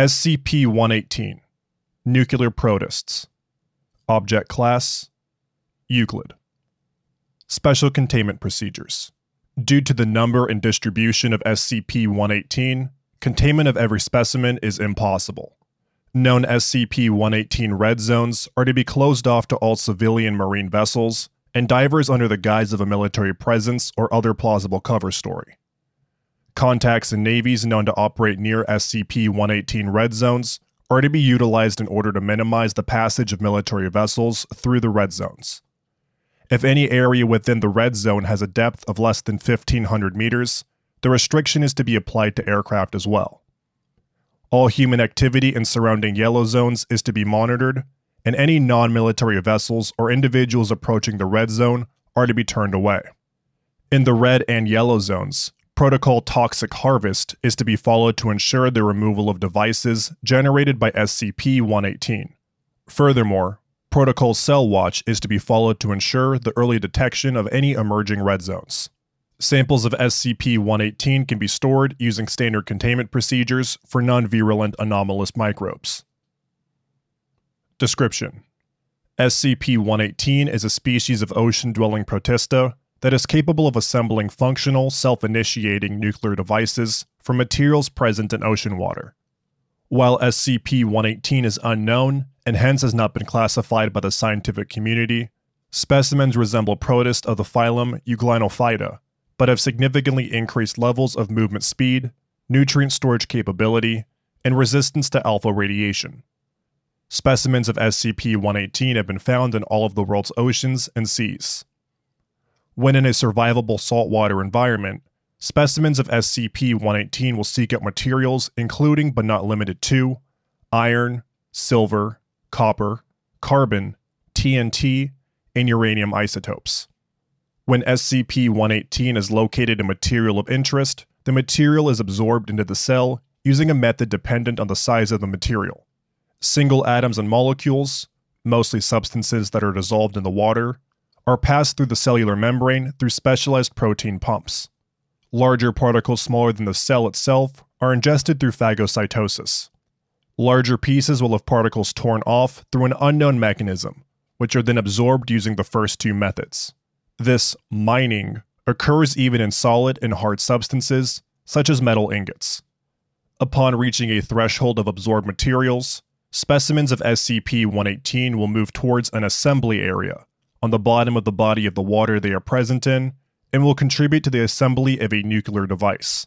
SCP-118, Nuclear Protists. Object Class, Euclid. Special Containment Procedures. Due to the number and distribution of SCP-118, containment of every specimen is impossible. Known SCP-118 red zones are to be closed off to all civilian marine vessels and divers under the guise of a military presence or other plausible cover story. Contacts and navies known to operate near SCP-118 red zones are to be utilized in order to minimize the passage of military vessels through the red zones. If any area within the red zone has a depth of less than 1,500 meters, the restriction is to be applied to aircraft as well. All human activity in surrounding yellow zones is to be monitored, and any non-military vessels or individuals approaching the red zone are to be turned away. In the red and yellow zones, Protocol Toxic Harvest is to be followed to ensure the removal of devices generated by SCP-118. Furthermore, Protocol Cell Watch is to be followed to ensure the early detection of any emerging red zones. Samples of SCP-118 can be stored using standard containment procedures for non-virulent anomalous microbes. Description: SCP-118 is a species of ocean-dwelling protista that is capable of assembling functional, self-initiating nuclear devices from materials present in ocean water. While SCP-118 is unknown, and hence has not been classified by the scientific community, specimens resemble protists of the phylum Euglenophyta, but have significantly increased levels of movement speed, nutrient storage capability, and resistance to alpha radiation. Specimens of SCP-118 have been found in all of the world's oceans and seas. When in a survivable saltwater environment, specimens of SCP-118 will seek out materials including but not limited to iron, silver, copper, carbon, TNT, and uranium isotopes. When SCP-118 is located in material of interest, the material is absorbed into the cell using a method dependent on the size of the material. Single atoms and molecules, mostly substances that are dissolved in the water, are passed through the cellular membrane through specialized protein pumps. Larger particles smaller than the cell itself are ingested through phagocytosis. Larger pieces will have particles torn off through an unknown mechanism, which are then absorbed using the first two methods. This mining occurs even in solid and hard substances, such as metal ingots. Upon reaching a threshold of absorbed materials, specimens of SCP-118 will move towards an assembly area on the bottom of the body of the water they are present in, and will contribute to the assembly of a nuclear device.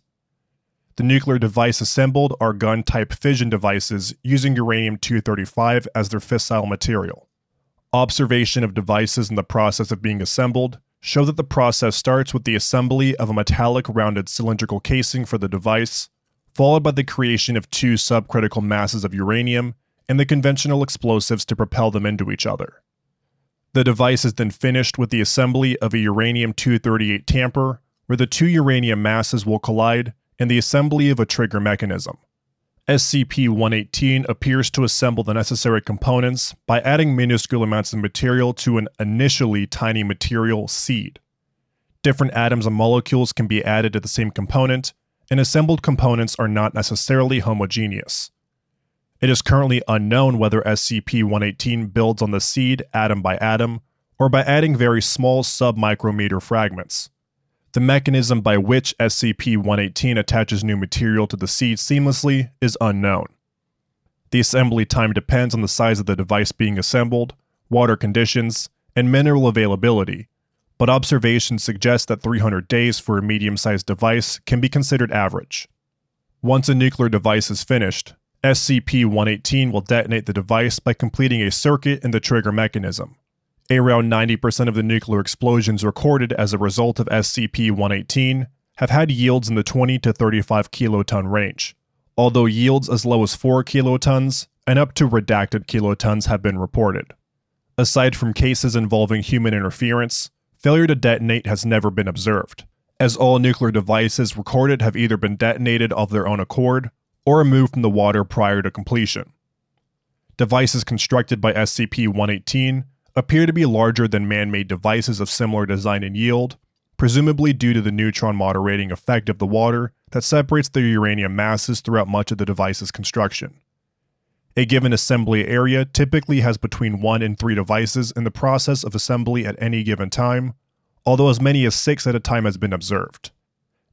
The nuclear device assembled are gun-type fission devices using uranium-235 as their fissile material. Observation of devices in the process of being assembled show that the process starts with the assembly of a metallic rounded cylindrical casing for the device, followed by the creation of two subcritical masses of uranium and the conventional explosives to propel them into each other. The device is then finished with the assembly of a uranium-238 tamper, where the two uranium masses will collide, and the assembly of a trigger mechanism. SCP-118 appears to assemble the necessary components by adding minuscule amounts of material to an initially tiny material seed. Different atoms and molecules can be added to the same component, and assembled components are not necessarily homogeneous. It is currently unknown whether SCP-118 builds on the seed atom by atom, or by adding very small sub-micrometer fragments. The mechanism by which SCP-118 attaches new material to the seed seamlessly is unknown. The assembly time depends on the size of the device being assembled, water conditions, and mineral availability, but observations suggest that 300 days for a medium-sized device can be considered average. Once a nuclear device is finished, SCP-118 will detonate the device by completing a circuit in the trigger mechanism. Around 90% of the nuclear explosions recorded as a result of SCP-118 have had yields in the 20 to 35 kiloton range, although yields as low as 4 kilotons and up to redacted kilotons have been reported. Aside from cases involving human interference, failure to detonate has never been observed, as all nuclear devices recorded have either been detonated of their own accord or removed from the water prior to completion. Devices constructed by SCP-118 appear to be larger than man-made devices of similar design and yield, presumably due to the neutron moderating effect of the water that separates the uranium masses throughout much of the device's construction. A given assembly area typically has between 1 and 3 devices in the process of assembly at any given time, although as many as 6 at a time has been observed.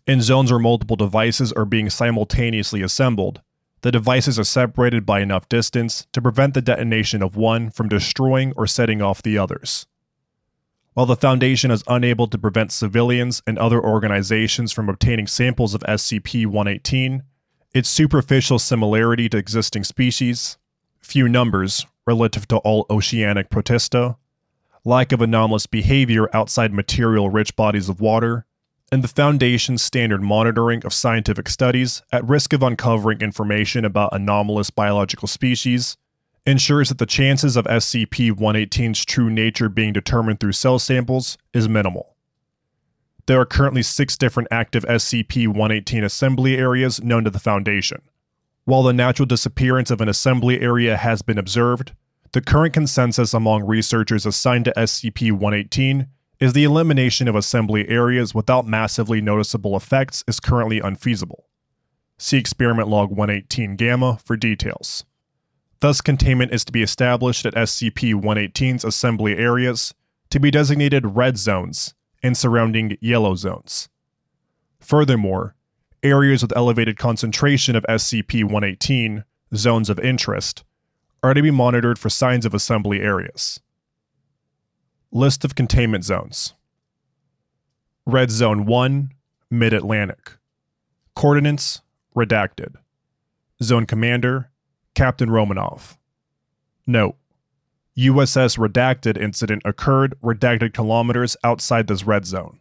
In zones where multiple devices are being simultaneously assembled, the devices are separated by enough distance to prevent the detonation of one from destroying or setting off the others. While the Foundation is unable to prevent civilians and other organizations from obtaining samples of SCP-118, its superficial similarity to existing species, few numbers relative to all oceanic protista, lack of anomalous behavior outside material-rich bodies of water, and the Foundation's standard monitoring of scientific studies at risk of uncovering information about anomalous biological species ensures that the chances of SCP-118's true nature being determined through cell samples is minimal. There are currently 6 different active SCP-118 assembly areas known to the Foundation. While the natural disappearance of an assembly area has been observed, the current consensus among researchers assigned to SCP-118 is the elimination of assembly areas without massively noticeable effects is currently unfeasible. See Experiment Log 118 Gamma for details. Thus, containment is to be established at SCP-118's assembly areas to be designated red zones and surrounding yellow zones. Furthermore, areas with elevated concentration of SCP-118, zones of interest, are to be monitored for signs of assembly areas. List of containment zones. Red Zone 1, Mid-Atlantic. Coordinates, redacted. Zone Commander, Captain Romanov. Note: USS Redacted incident occurred redacted kilometers outside this red zone.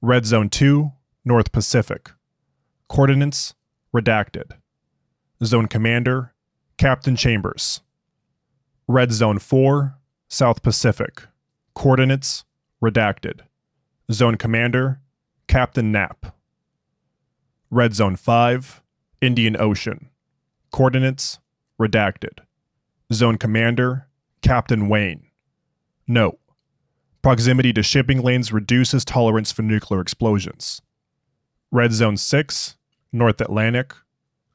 Red Zone 2, North Pacific. Coordinates, redacted. Zone Commander, Captain Chambers. Red Zone 4, South Pacific. Coordinates, redacted. Zone Commander, Captain Knapp. Red Zone 5, Indian Ocean. Coordinates, redacted. Zone Commander, Captain Wayne. Note: proximity to shipping lanes reduces tolerance for nuclear explosions. Red Zone 6, North Atlantic.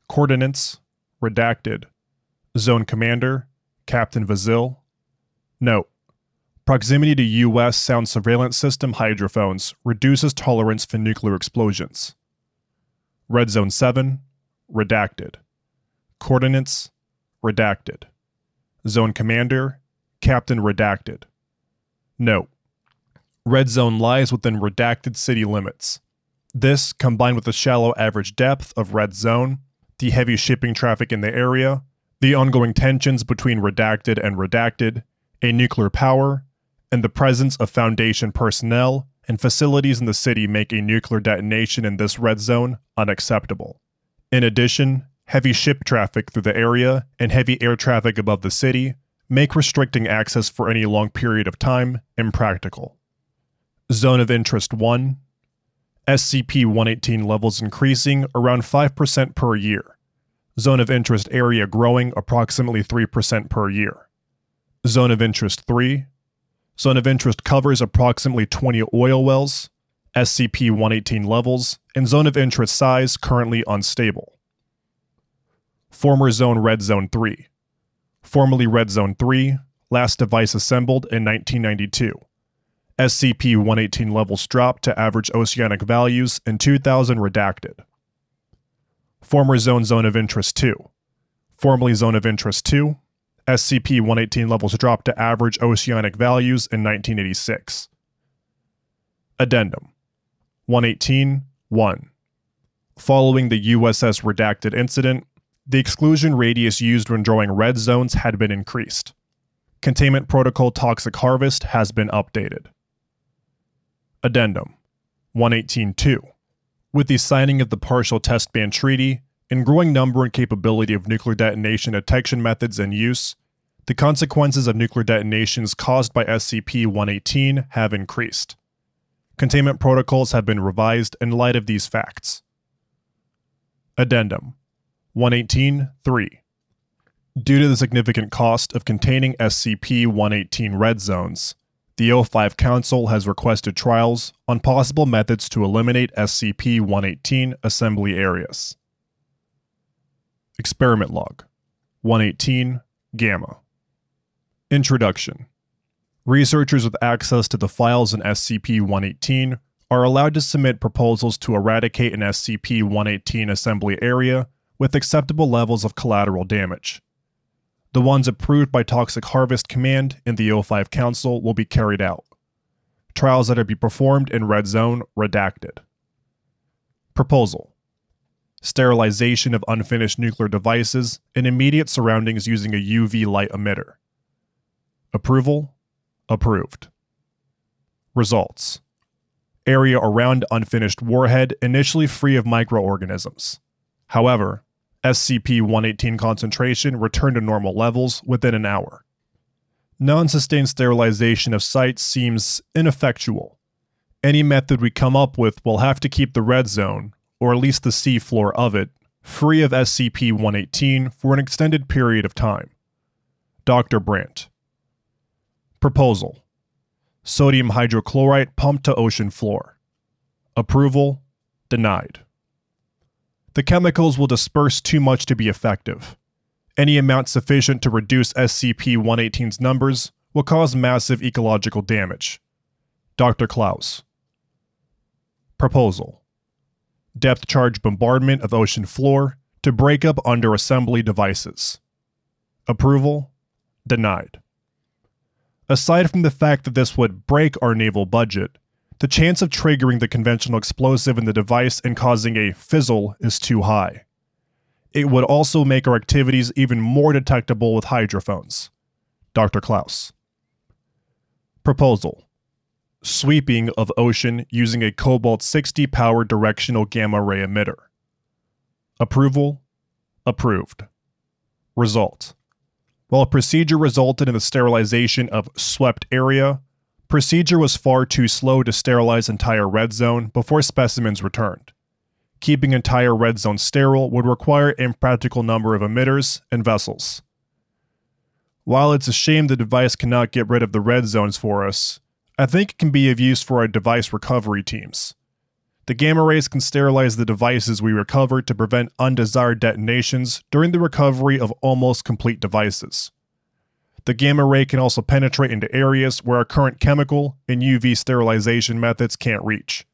Coordinates, redacted. Zone Commander, Captain Vazil. Note: proximity to U.S. sound surveillance system hydrophones reduces tolerance for nuclear explosions. Red Zone 7, redacted. Coordinates, redacted. Zone Commander, Captain Redacted. Note: Red Zone lies within redacted city limits. This, combined with the shallow average depth of Red Zone, the heavy shipping traffic in the area, the ongoing tensions between redacted and redacted, a nuclear power, and the presence of Foundation personnel and facilities in the city make a nuclear detonation in this red zone unacceptable. In addition, heavy ship traffic through the area and heavy air traffic above the city make restricting access for any long period of time impractical. Zone of Interest 1. SCP-118 levels increasing around 5% per year. Zone of Interest area growing approximately 3% per year. Zone of Interest 3. Zone of Interest covers approximately 20 oil wells, SCP-118 levels, and Zone of Interest size currently unstable. Former Zone Red Zone 3. Formerly Red Zone 3, last device assembled in 1992. SCP-118 levels dropped to average oceanic values in 2000 redacted. Former Zone of Interest 2. Formerly Zone of Interest 2. SCP-118 levels dropped to average oceanic values in 1986. Addendum 118-1. Following the USS Redacted incident, the exclusion radius used when drawing red zones had been increased. Containment Protocol Toxic Harvest has been updated. Addendum 118-2. With the signing of the Partial Test Ban Treaty, in growing number and capability of nuclear detonation detection methods and use, the consequences of nuclear detonations caused by SCP-118 have increased. Containment protocols have been revised in light of these facts. Addendum 118-3. Due to the significant cost of containing SCP-118 red zones, the O5 Council has requested trials on possible methods to eliminate SCP-118 assembly areas. Experiment Log 118 Gamma. Introduction. Researchers with access to the files in SCP-118 are allowed to submit proposals to eradicate an SCP-118 assembly area with acceptable levels of collateral damage. The ones approved by Toxic Harvest Command and the O5 Council will be carried out. Trials that are to be performed in Red Zone redacted. Proposal. Sterilization of unfinished nuclear devices in immediate surroundings using a UV light emitter. Approval? Approved. Results. Area around unfinished warhead initially free of microorganisms. However, SCP-118 concentration returned to normal levels within an hour. Non-sustained sterilization of sites seems ineffectual. Any method we come up with will have to keep the red zone, or at least the sea floor of it, free of SCP-118 for an extended period of time. Dr. Brandt. Proposal. Sodium hydrochloride pumped to ocean floor. Approval denied. The chemicals will disperse too much to be effective. Any amount sufficient to reduce SCP-118's numbers will cause massive ecological damage. Dr. Klaus. Proposal. Depth charge bombardment of ocean floor to break up under-assembly devices. Approval denied. Aside from the fact that this would break our naval budget, the chance of triggering the conventional explosive in the device and causing a fizzle is too high. It would also make our activities even more detectable with hydrophones. Dr. Klaus. Proposal. Sweeping of ocean using a cobalt-60 power directional gamma ray emitter. Approval? Approved. Result. While procedure resulted in the sterilization of swept area, procedure was far too slow to sterilize entire red zone before specimens returned. Keeping entire red zone sterile would require an impractical number of emitters and vessels. While it's a shame the device cannot get rid of the red zones for us, I think it can be of use for our device recovery teams. The gamma rays can sterilize the devices we recover to prevent undesired detonations during the recovery of almost complete devices. The gamma ray can also penetrate into areas where our current chemical and UV sterilization methods can't reach.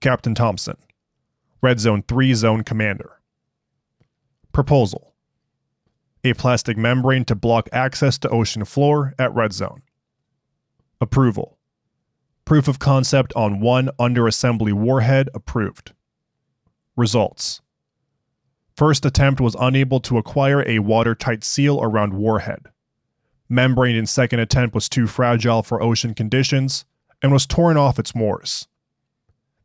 Captain Thompson, Red Zone 3 Zone Commander. Proposal. A plastic membrane to block access to ocean floor at Red Zone. Approval. Proof of concept on one under-assembly warhead approved. Results. First attempt was unable to acquire a watertight seal around warhead. Membrane in second attempt was too fragile for ocean conditions and was torn off its moorings.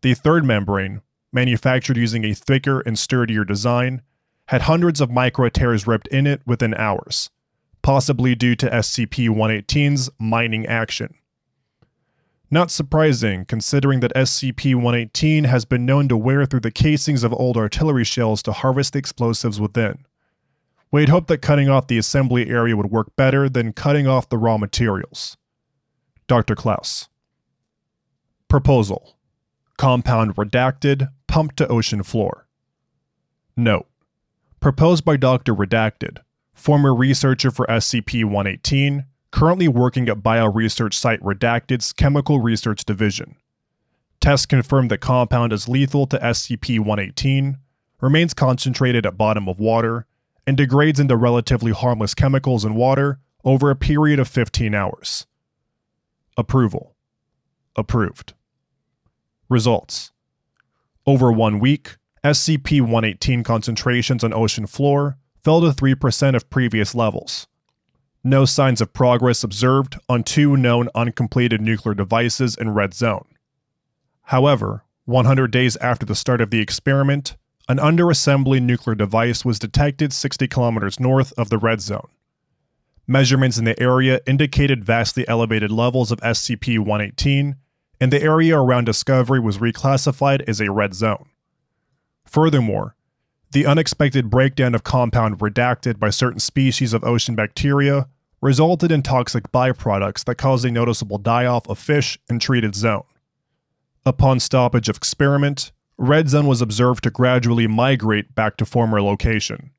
The third membrane, manufactured using a thicker and sturdier design, had hundreds of micro-tears ripped in it within hours, possibly due to SCP-118's mining action. Not surprising, considering that SCP-118 has been known to wear through the casings of old artillery shells to harvest the explosives within. We'd hoped that cutting off the assembly area would work better than cutting off the raw materials. Dr. Klaus. Proposal. Compound redacted, pumped to ocean floor. Note. Proposed by Dr. Redacted, former researcher for SCP-118, currently working at Bioresearch Site Redacted's Chemical Research Division. Tests confirm that compound is lethal to SCP-118, remains concentrated at bottom of water, and degrades into relatively harmless chemicals in water over a period of 15 hours. Approval. Approved. Results. Over 1 week, SCP-118 concentrations on ocean floor fell to 3% of previous levels. No signs of progress observed on 2 known uncompleted nuclear devices in Red Zone. However, 100 days after the start of the experiment, an under-assembly nuclear device was detected 60 kilometers north of the Red Zone. Measurements in the area indicated vastly elevated levels of SCP-118, and the area around discovery was reclassified as a Red Zone. Furthermore, the unexpected breakdown of compound redacted by certain species of ocean bacteria resulted in toxic byproducts that caused a noticeable die-off of fish in treated zone. Upon stoppage of experiment, Red Zone was observed to gradually migrate back to former location.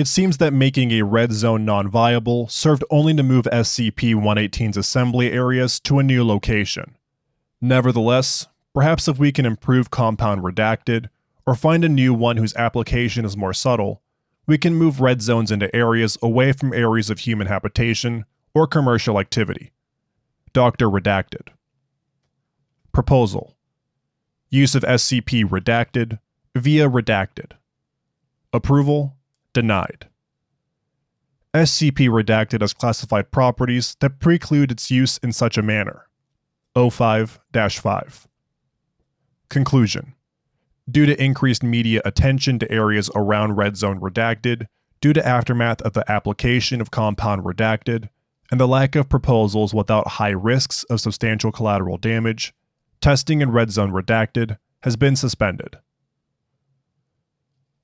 It seems that making a red zone non-viable served only to move SCP-118's assembly areas to a new location. Nevertheless, perhaps if we can improve Compound Redacted, or find a new one whose application is more subtle, we can move red zones into areas away from areas of human habitation or commercial activity. Dr. Redacted. Proposal: use of SCP Redacted via Redacted. Approval denied. SCP Redacted has classified properties that preclude its use in such a manner. O5-5. Conclusion: due to increased media attention to areas around Red Zone Redacted, due to aftermath of the application of Compound Redacted, and the lack of proposals without high risks of substantial collateral damage, testing in Red Zone Redacted has been suspended.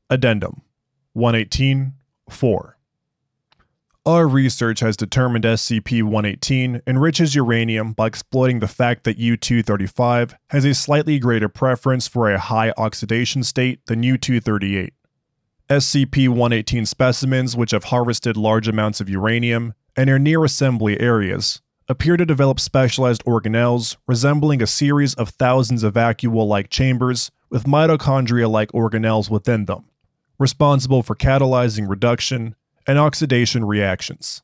Addendum 118-4. Our research has determined SCP-118 enriches uranium by exploiting the fact that U-235 has a slightly greater preference for a high oxidation state than U-238. SCP-118 specimens which have harvested large amounts of uranium and are near assembly areas appear to develop specialized organelles resembling a series of thousands of vacuole-like chambers with mitochondria-like organelles within them, responsible for catalyzing reduction and oxidation reactions.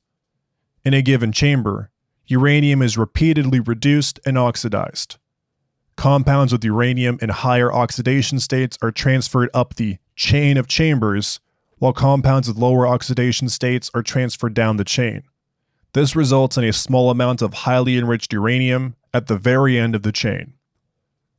In a given chamber, uranium is repeatedly reduced and oxidized. Compounds with uranium in higher oxidation states are transferred up the chain of chambers, while compounds with lower oxidation states are transferred down the chain. This results in a small amount of highly enriched uranium at the very end of the chain.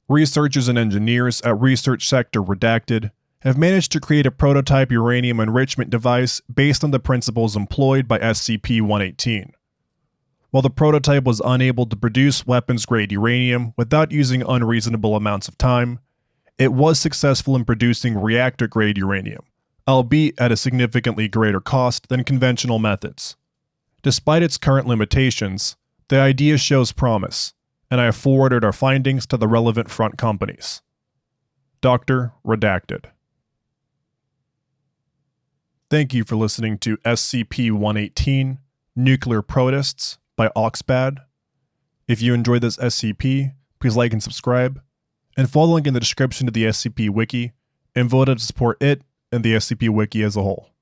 Researchers and engineers at Research Sector Redacted have managed to create a prototype uranium enrichment device based on the principles employed by SCP-118. While the prototype was unable to produce weapons-grade uranium without using unreasonable amounts of time, it was successful in producing reactor-grade uranium, albeit at a significantly greater cost than conventional methods. Despite its current limitations, the idea shows promise, and I have forwarded our findings to the relevant front companies. Dr. Redacted. Thank you for listening to SCP-118, Nuclear Protists by Oxbad. If you enjoyed this SCP, please like and subscribe, and follow the link in the description to the SCP Wiki, and vote to support it and the SCP Wiki as a whole.